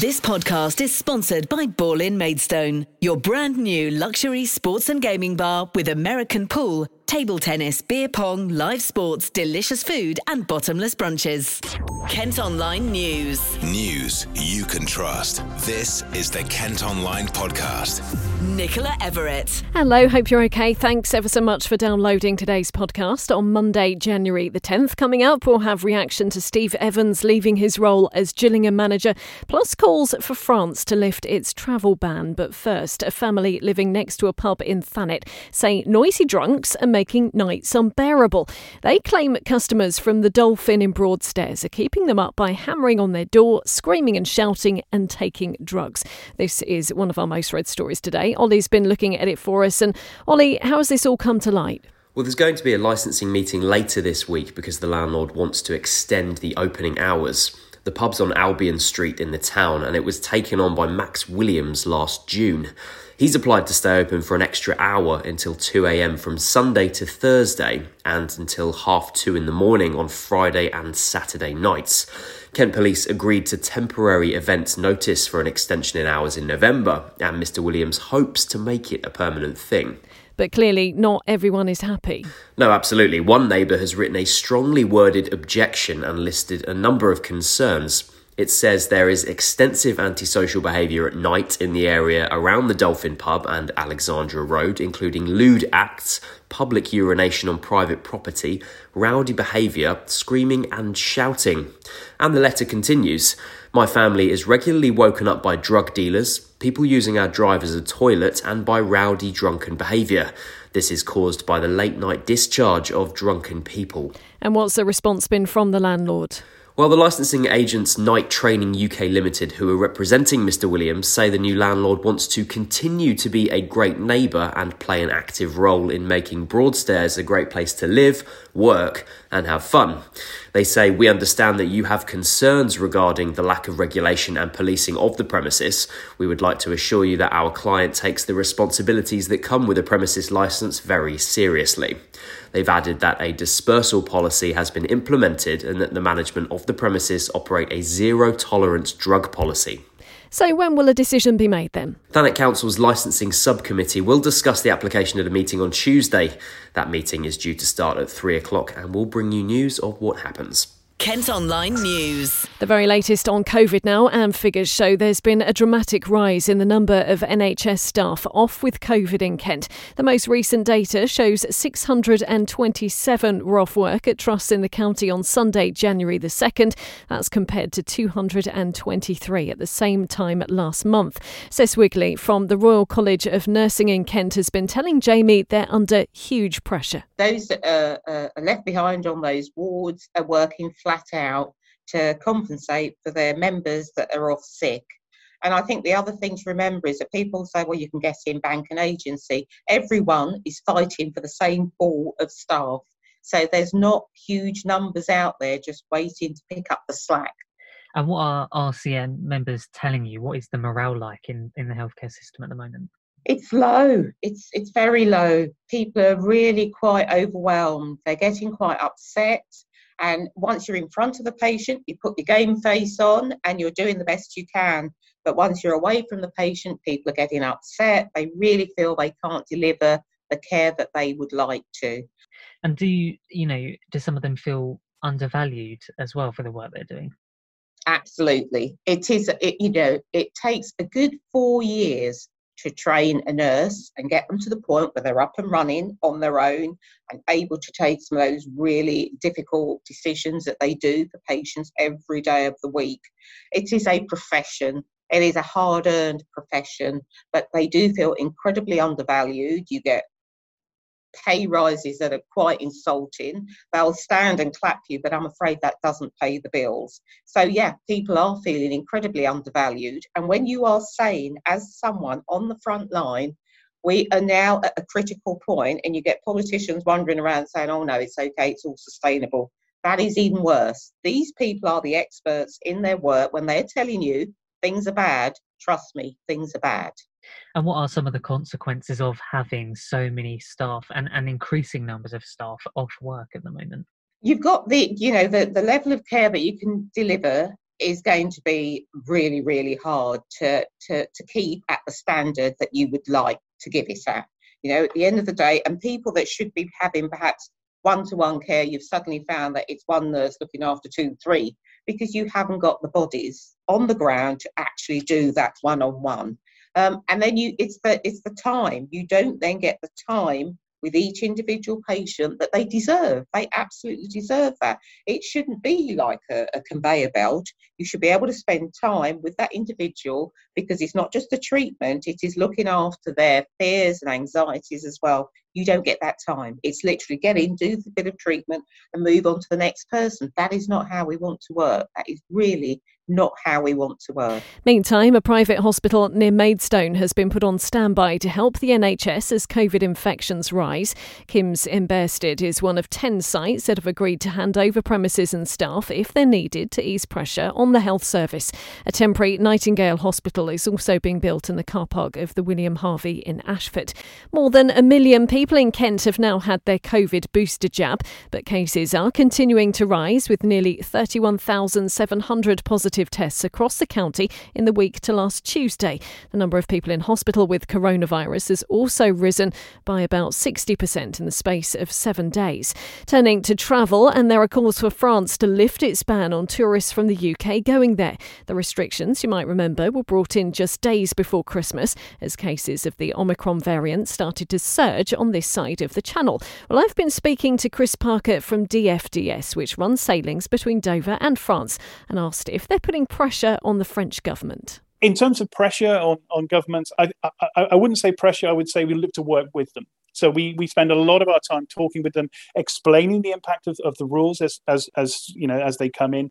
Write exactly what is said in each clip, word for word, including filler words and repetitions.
This podcast is sponsored by Ball in Maidstone, your brand new luxury sports and gaming bar with American pool, table tennis, beer pong, live sports, delicious food and bottomless brunches. Kent Online News. News you can trust. This is the Kent Online Podcast. Nicola Everett. Hello, hope you're okay. Thanks ever so much for downloading today's podcast. On Monday, January the tenth, coming up, we'll have reaction to Steve Evans leaving his role as Gillingham manager, plus calls for France to lift its travel ban. But first, a family living next to a pub in Thanet say noisy drunks are making nights unbearable. They claim customers from The Dolphin in Broadstairs are keeping them up by hammering on their door, screaming and shouting and taking drugs. This is one of our most read stories today. Ollie's been looking at it for us. And Ollie, how has this all come to light? Well, there's going to be a licensing meeting later this week because the landlord wants to extend the opening hours. The pub's on Albion Street in the town, and it was taken on by Max Williams last June. He's applied to stay open for an extra hour until two a.m. from Sunday to Thursday and until half two in the morning on Friday and Saturday nights. Kent Police agreed to temporary events notice for an extension in hours in November, and Mr Williams hopes to make it a permanent thing. But clearly not everyone is happy. No, absolutely. One neighbour has written a strongly worded objection and listed a number of concerns. It says there is extensive antisocial behaviour at night in the area around the Dolphin Pub and Alexandra Road, including lewd acts, public urination on private property, rowdy behaviour, screaming and shouting. And the letter continues, my family is regularly woken up by drug dealers, people using our drive as a toilet and by rowdy drunken behaviour. This is caused by the late night discharge of drunken people. And what's the response been from the landlord? Well, the licensing agents Knight Training U K Limited, who are representing Mr Williams, say the new landlord wants to continue to be a great neighbour and play an active role in making Broadstairs a great place to live, work and have fun. They say, we understand that you have concerns regarding the lack of regulation and policing of the premises. We would like to assure you that our client takes the responsibilities that come with a premises licence very seriously. They've added that a dispersal policy has been implemented and that the management of the premises operate a zero-tolerance drug policy. So when will a decision be made then? Thanet Council's licensing subcommittee will discuss the application at a meeting on Tuesday. That meeting is due to start at three o'clock and we'll bring you news of what happens. Kent Online News. The very latest on COVID now, and figures show there's been a dramatic rise in the number of N H S staff off with COVID in Kent. The most recent data shows six hundred twenty-seven were off work at trusts in the county on Sunday, January the second. That's compared to two hundred twenty-three at the same time last month. Cess Wigley from the Royal College of Nursing in Kent has been telling Jamie they're under huge pressure. Those that uh, uh, are left behind on those wards are working flat out to compensate for their members that are off sick. And I think the other thing to remember is that people say, well, you can get in bank and agency. Everyone is fighting for the same pool of staff. So there's not huge numbers out there just waiting to pick up the slack. And what are R C N members telling you? What is the morale like in, in the healthcare system at the moment? It's low. It's it's very low. People are really quite overwhelmed. They're getting quite upset. And once you're in front of the patient, you put your game face on and you're doing the best you can. But once you're away from the patient, people are getting upset. They really feel they can't deliver the care that they would like to. And do you, you know, do some of them feel undervalued as well for the work they're doing? Absolutely. It is, it, you know, it takes a good four years to train a nurse and get them to the point where they're up and running on their own and able to take some of those really difficult decisions that they do for patients every day of the week. It is a profession. It is a hard-earned profession, but they do feel incredibly undervalued. You get pay rises that are quite insulting. They'll stand and clap you, but I'm afraid that doesn't pay the bills. So yeah, people are feeling incredibly undervalued. And when you are saying, as someone on the front line, we are now at a critical point, and you get politicians wandering around saying, oh no, it's okay, it's all sustainable. That is even worse. These people are the experts in their work. When they're telling you things are bad, trust me, things are bad. And what are some of the consequences of having so many staff and, and increasing numbers of staff off work at the moment? You've got the, you know, the, the level of care that you can deliver is going to be really, really hard to, to, to keep at the standard that you would like to give it at. You know, at the end of the day, and people that should be having perhaps one-to-one care, you've suddenly found that it's one nurse looking after two, three, because you haven't got the bodies on the ground to actually do that one-on-one. Um, and then you, it's the it's the time. You don't then get the time with each individual patient that they deserve. They absolutely deserve that. It shouldn't be like a, a conveyor belt. You should be able to spend time with that individual, because it's not just the treatment, it is looking after their fears and anxieties as well. You don't get that time. It's literally get in, do the bit of treatment and move on to the next person. That is not how we want to work. That is really not how we want to work. Meantime, a private hospital near Maidstone has been put on standby to help the N H S as COVID infections rise. KIMS in Bearsted is one of ten sites that have agreed to hand over premises and staff if they're needed to ease pressure on the health service. A temporary Nightingale hospital is also being built in the car park of the William Harvey in Ashford. More than a million people People in Kent have now had their COVID booster jab, but cases are continuing to rise, with nearly thirty-one thousand seven hundred positive tests across the county in the week to last Tuesday. The number of people in hospital with coronavirus has also risen by about sixty percent in the space of seven days. Turning to travel, and there are calls for France to lift its ban on tourists from the U K going there. The restrictions, you might remember, were brought in just days before Christmas as cases of the Omicron variant started to surge on this side of the Channel. Well, I've been speaking to Chris Parker from D F D S, which runs sailings between Dover and France, and asked if they're putting pressure on the French government. In terms of pressure on, on governments, I, I, I wouldn't say pressure, I would say we look to work with them. So we, we spend a lot of our time talking with them, explaining the impact of, of the rules as, as as you know as they come in,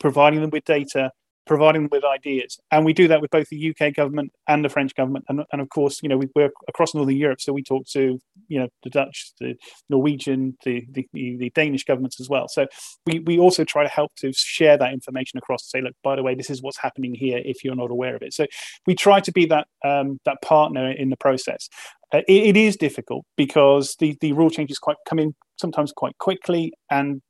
providing them with data, providing them with ideas. And we do that with both the U K government and the French government. And, and of course, you know, we, we're across Northern Europe, so we talk to, you know, the Dutch, the Norwegian, the the, the Danish governments as well. So we, we also try to help to share that information across to say, look, by the way, this is what's happening here if you're not aware of it. So we try to be that um, that partner in the process. Uh, it, it is difficult because the, the rule changes quite come in sometimes quite quickly, and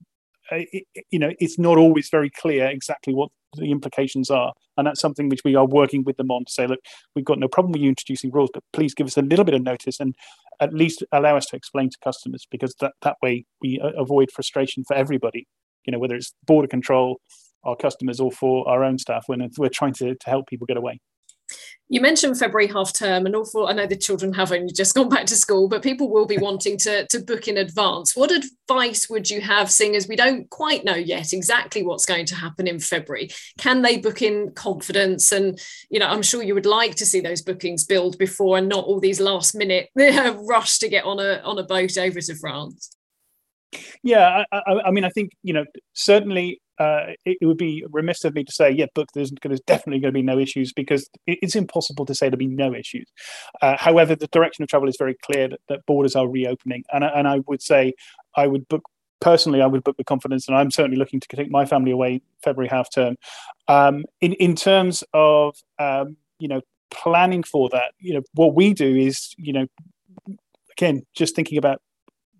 uh, it, you know, it's not always very clear exactly what the implications are, and that's something which we are working with them on to say, look, we've got no problem with you introducing rules, but please give us a little bit of notice and at least allow us to explain to customers, because that, that way we avoid frustration for everybody, you know, whether it's border control, our customers, or for our own staff when we're trying to, to help people get away. You mentioned February half term, and awful, I know the children have only just gone back to school, but people will be wanting to, to book in advance. What advice would you have, seeing as we don't quite know yet exactly what's going to happen in February? Can they book in confidence? And, you know, I'm sure you would like to see those bookings build before, and not all these last minute rush to get on a on a boat over to France. Yeah, I, I, I mean, I think, you know, certainly uh, it, it would be remiss of me to say, yeah, book, there's, there's definitely going to be no issues, because it's impossible to say there'll be no issues. Uh, however, the direction of travel is very clear that, that borders are reopening. And, and I would say I would book, personally, I would book with confidence, and I'm certainly looking to take my family away February half term. Um, in, in terms of, um, you know, planning for that, you know, what we do is, you know, again, just thinking about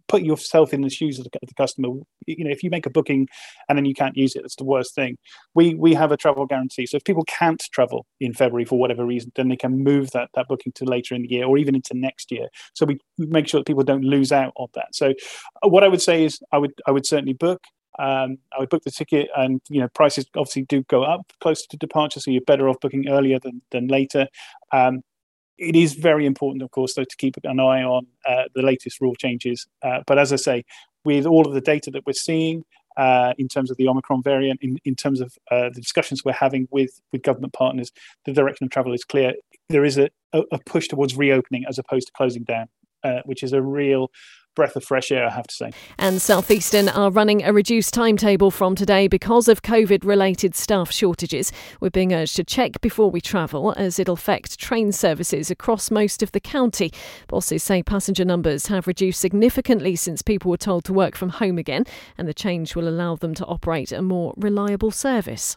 put yourself in the shoes of the, of the customer. You know, if you make a booking and then you can't use it, that's the worst thing. We we have a travel guarantee. So if people can't travel in February for whatever reason, then they can move that, that booking to later in the year or even into next year. So we make sure that people don't lose out on that. So what I would say is I would I would certainly book. Um, I would book the ticket, and, you know, prices obviously do go up closer to departure, so you're better off booking earlier than, than later. Um, It is very important, of course, though, to keep an eye on uh, the latest rule changes. Uh, but as I say, with all of the data that we're seeing uh, in terms of the Omicron variant, in, in terms of uh, the discussions we're having with, with government partners, the direction of travel is clear. There is a, a push towards reopening as opposed to closing down, uh, which is a real breath of fresh air, I have to say. And Southeastern are running a reduced timetable from today because of COVID-related staff shortages. We're being urged to check before we travel, as it'll affect train services across most of the county. Bosses say passenger numbers have reduced significantly since people were told to work from home again, and the change will allow them to operate a more reliable service.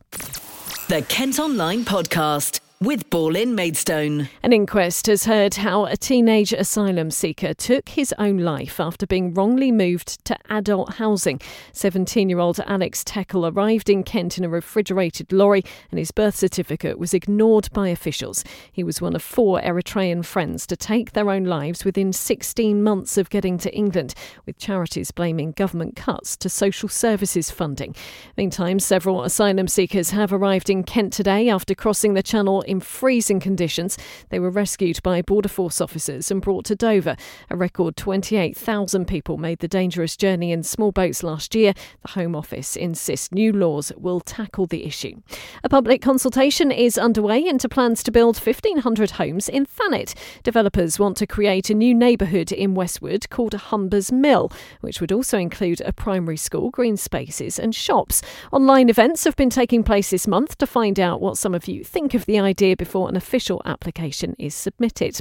The Kent Online Podcast. with Ball in Maidstone. An inquest has heard how a teenage asylum seeker took his own life after being wrongly moved to adult housing. seventeen-year-old Alex Teckel arrived in Kent in a refrigerated lorry and his birth certificate was ignored by officials. He was one of four Eritrean friends to take their own lives within sixteen months of getting to England, with charities blaming government cuts to social services funding. Meantime, several asylum seekers have arrived in Kent today after crossing the Channel in freezing conditions. They were rescued by Border Force officers and brought to Dover. A record twenty-eight thousand people made the dangerous journey in small boats last year. The Home Office insists new laws will tackle the issue. A public consultation is underway into plans to build fifteen hundred homes in Thanet. Developers want to create a new neighbourhood in Westwood called Humber's Mill, which would also include a primary school, green spaces and shops. Online events have been taking place this month to find out what some of you think of the idea before an official application is submitted.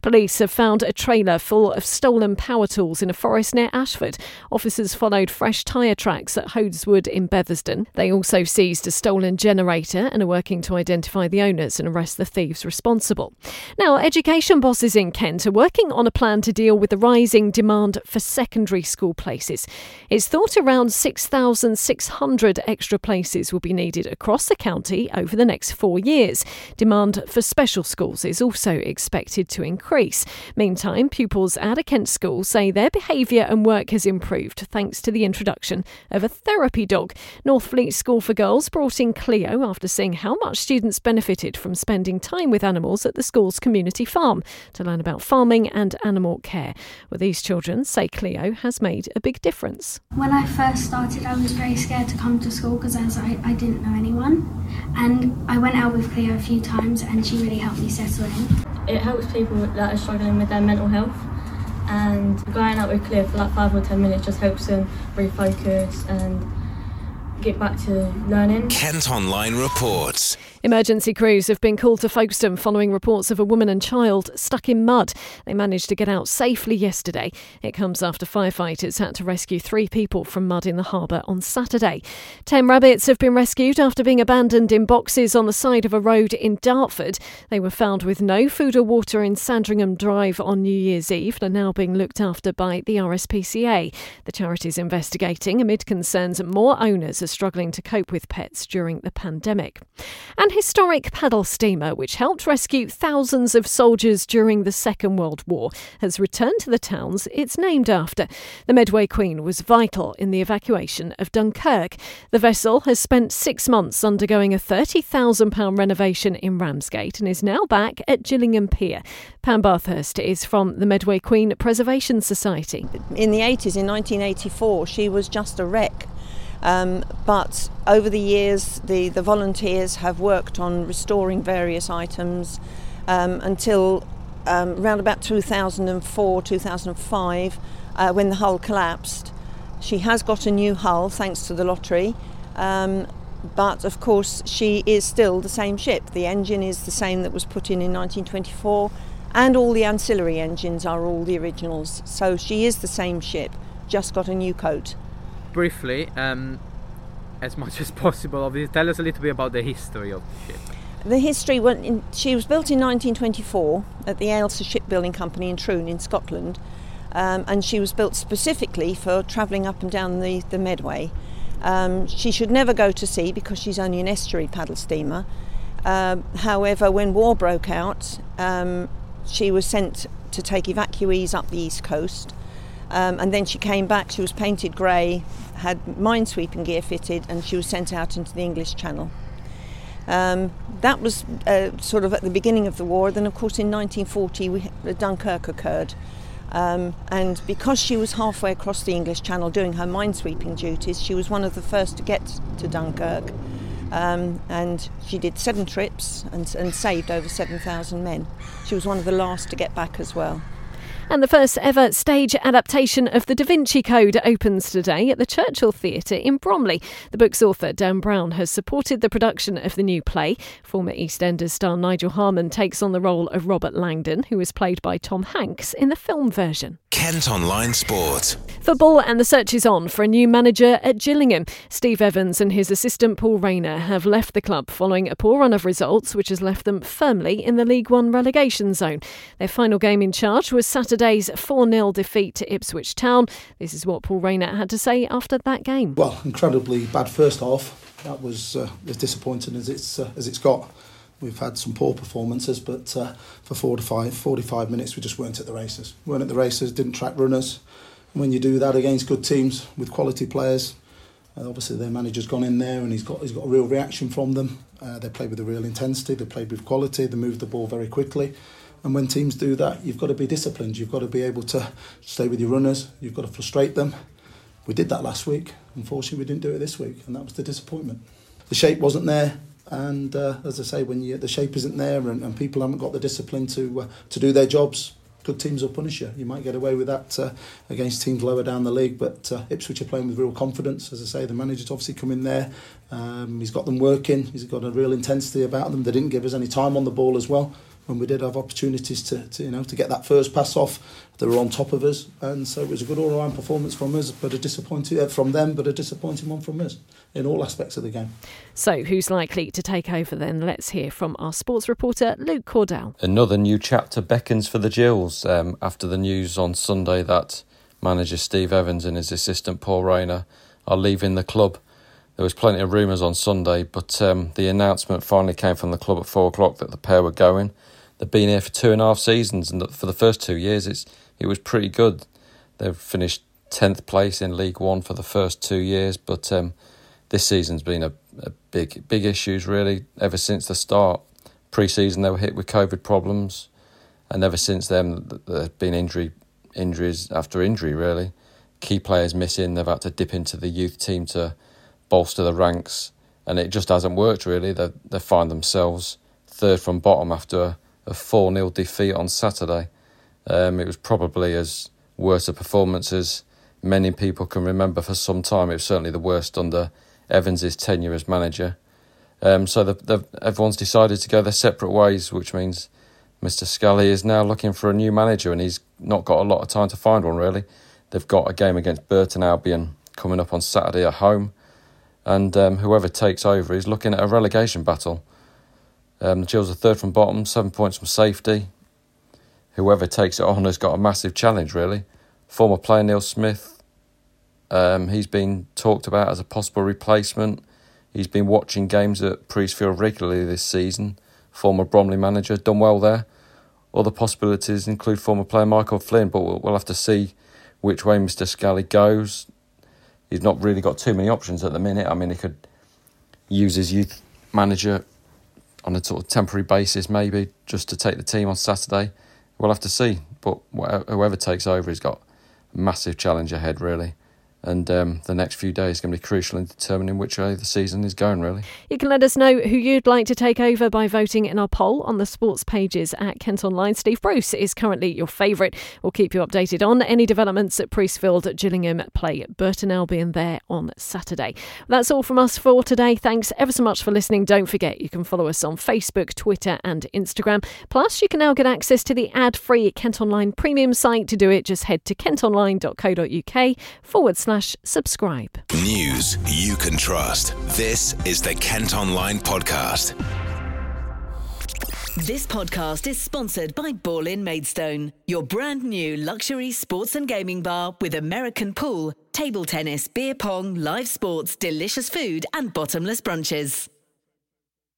Police have found a trailer full of stolen power tools in a forest near Ashford. Officers followed fresh tyre tracks at Hodeswood in Bethesden. They also seized a stolen generator and are working to identify the owners and arrest the thieves responsible. Now, education bosses in Kent are working on a plan to deal with the rising demand for secondary school places. It's thought around six thousand six hundred extra places will be needed across the county over the next four years. Demand for special schools is also expected to increase. Meantime, pupils at a Kent school say their behaviour and work has improved thanks to the introduction of a therapy dog. Northfleet School for Girls brought in Cleo after seeing how much students benefited from spending time with animals at the school's community farm to learn about farming and animal care. Well, these children say Cleo has made a big difference. When I first started, I was very scared to come to school because I, like, I didn't know anyone, and I went out with Cleo a few times and she really helped me settle in. It helps people that are struggling with their mental health, and going out with Cleo for like five or ten minutes just helps them refocus and get back to learning. Kent Online reports. Emergency crews have been called to Folkestone following reports of a woman and child stuck in mud. They managed to get out safely yesterday. It comes after firefighters had to rescue three people from mud in the harbour on Saturday. Ten rabbits have been rescued after being abandoned in boxes on the side of a road in Dartford. They were found with no food or water in Sandringham Drive on New Year's Eve and are now being looked after by the R S P C A. The charity is investigating amid concerns that more owners are struggling to cope with pets during the pandemic. An historic paddle steamer, which helped rescue thousands of soldiers during the Second World War, has returned to the towns it's named after. The Medway Queen was vital in the evacuation of Dunkirk. The vessel has spent six months undergoing a thirty thousand pounds renovation in Ramsgate and is now back at Gillingham Pier. Pam Bathurst is from the Medway Queen Preservation Society. In the eighties, in nineteen eighty-four, she was just a wreck. Um, but over the years the, the volunteers have worked on restoring various items um, until um, around about two thousand four, two thousand five uh, when the hull collapsed. She has got a new hull thanks to the lottery, um, but of course she is still the same ship. The engine is the same that was put in in nineteen twenty-four, and all the ancillary engines are all the originals, so she is the same ship, just got a new coat. Briefly, um, as much as possible, obviously, tell us a little bit about the history of the ship. The history, went in, she was built in nineteen twenty-four at the Ailsa Shipbuilding Company in Troon in Scotland, um, and she was built specifically for travelling up and down the, the Medway. Um, she should never go to sea because she's only an estuary paddle steamer. Um, however, when war broke out, um, she was sent to take evacuees up the east coast. Um, and then she came back, she was painted grey, had minesweeping gear fitted, and she was sent out into the English Channel. Um, that was uh, sort of at the beginning of the war. Then of course in nineteen forty we, Dunkirk occurred, um, and because she was halfway across the English Channel doing her minesweeping duties, she was one of the first to get to Dunkirk, um, and she did seven trips and, and saved over seven thousand men. She was one of the last to get back as well. And the first ever stage adaptation of The Da Vinci Code opens today at the Churchill Theatre in Bromley. The book's author, Dan Brown, has supported the production of the new play. Former EastEnders star Nigel Harmon takes on the role of Robert Langdon, who is played by Tom Hanks in the film version. Kent Online Sport. Football, and the search is on for a new manager at Gillingham. Steve Evans and his assistant Paul Rayner have left the club following a poor run of results, which has left them firmly in the League One relegation zone. Their final game in charge was Saturday's four nil defeat to Ipswich Town. This is what Paul Rayner had to say after that game. Well, incredibly bad first half. That was uh, as disappointing as it's uh, as it's got. We've had some poor performances, but uh, for four to five, forty-five minutes, we just weren't at the races. Weren't at the races, didn't track runners. When you do that against good teams with quality players, uh, obviously their manager's gone in there and he's got he's got a real reaction from them. Uh, they play with a real intensity, they play with quality, they move the ball very quickly. And when teams do that, you've got to be disciplined. You've got to be able to stay with your runners. You've got to frustrate them. We did that last week. Unfortunately, we didn't do it this week, and that was the disappointment. The shape wasn't there. And uh, as I say, when you, the shape isn't there and, and people haven't got the discipline to uh, to do their jobs, good teams will punish you. You might get away with that uh, against teams lower down the league, but uh, Ipswich are playing with real confidence. As I say, the manager's obviously come in there. Um, he's got them working. He's got a real intensity about them. They didn't give us any time on the ball as well. When we did have opportunities to, to you know to get that first pass off, they were on top of us, and so it was a good all-round performance from us, but a disappointing uh, from them, but a disappointing one from us in all aspects of the game. So, who's likely to take over then? Let's hear from our sports reporter Luke Cordell. Another new chapter beckons for the Gills um, after the news on Sunday that manager Steve Evans and his assistant Paul Rayner are leaving the club. There was plenty of rumours on Sunday, but um, the announcement finally came from the club at four o'clock that the pair were going. They've been here for two and a half seasons, and for the first two years, it's it was pretty good. They've finished tenth place in League One for the first two years, but um, this season's been a, a big, big issues really ever since the start. Pre-season, they were hit with COVID problems, and ever since then, there's been injury, injuries after injury really. Key players missing. They've had to dip into the youth team to bolster the ranks, and it just hasn't worked really. They they find themselves third from bottom after a, a four nil defeat on Saturday. Um, it was probably as worse a performance as many people can remember for some time. It was certainly the worst under Evans' tenure as manager. Um, so the, the, everyone's decided to go their separate ways, which means Mister Scully is now looking for a new manager, and he's not got a lot of time to find one, really. They've got a game against Burton Albion coming up on Saturday at home, and um, whoever takes over is looking at a relegation battle. Um, the Gills are third from bottom, seven points from safety. Whoever takes it on has got a massive challenge, really. Former player Neil Smith, um, he's been talked about as a possible replacement. He's been watching games at Priestfield regularly this season. Former Bromley manager, done well there. Other possibilities include former player Michael Flynn, but we'll, we'll have to see which way Mister Scully goes. He's not really got too many options at the minute. I mean, he could use his youth manager on a sort of temporary basis, maybe, just to take the team on Saturday. We'll have to see. But whoever takes over has got a massive challenge ahead, really. And um, the next few days are going to be crucial in determining which way the season is going, really. You can let us know who you'd like to take over by voting in our poll on the sports pages at Kent Online. Steve Bruce is currently your favourite. We'll keep you updated on any developments at Priestfield. Gillingham play Burton Albion there on Saturday. That's all from us for today. Thanks ever so much for listening. Don't forget you can follow us on Facebook, Twitter and Instagram. Plus you can now get access to the ad-free Kent Online premium site. To do it, just head to kentonline.co.uk forward slash subscribe. News you can trust. This is the Kent Online Podcast. This podcast is sponsored by Ball in Maidstone, your brand new luxury sports and gaming bar with American pool, table tennis, beer pong, live sports, delicious food and bottomless brunches.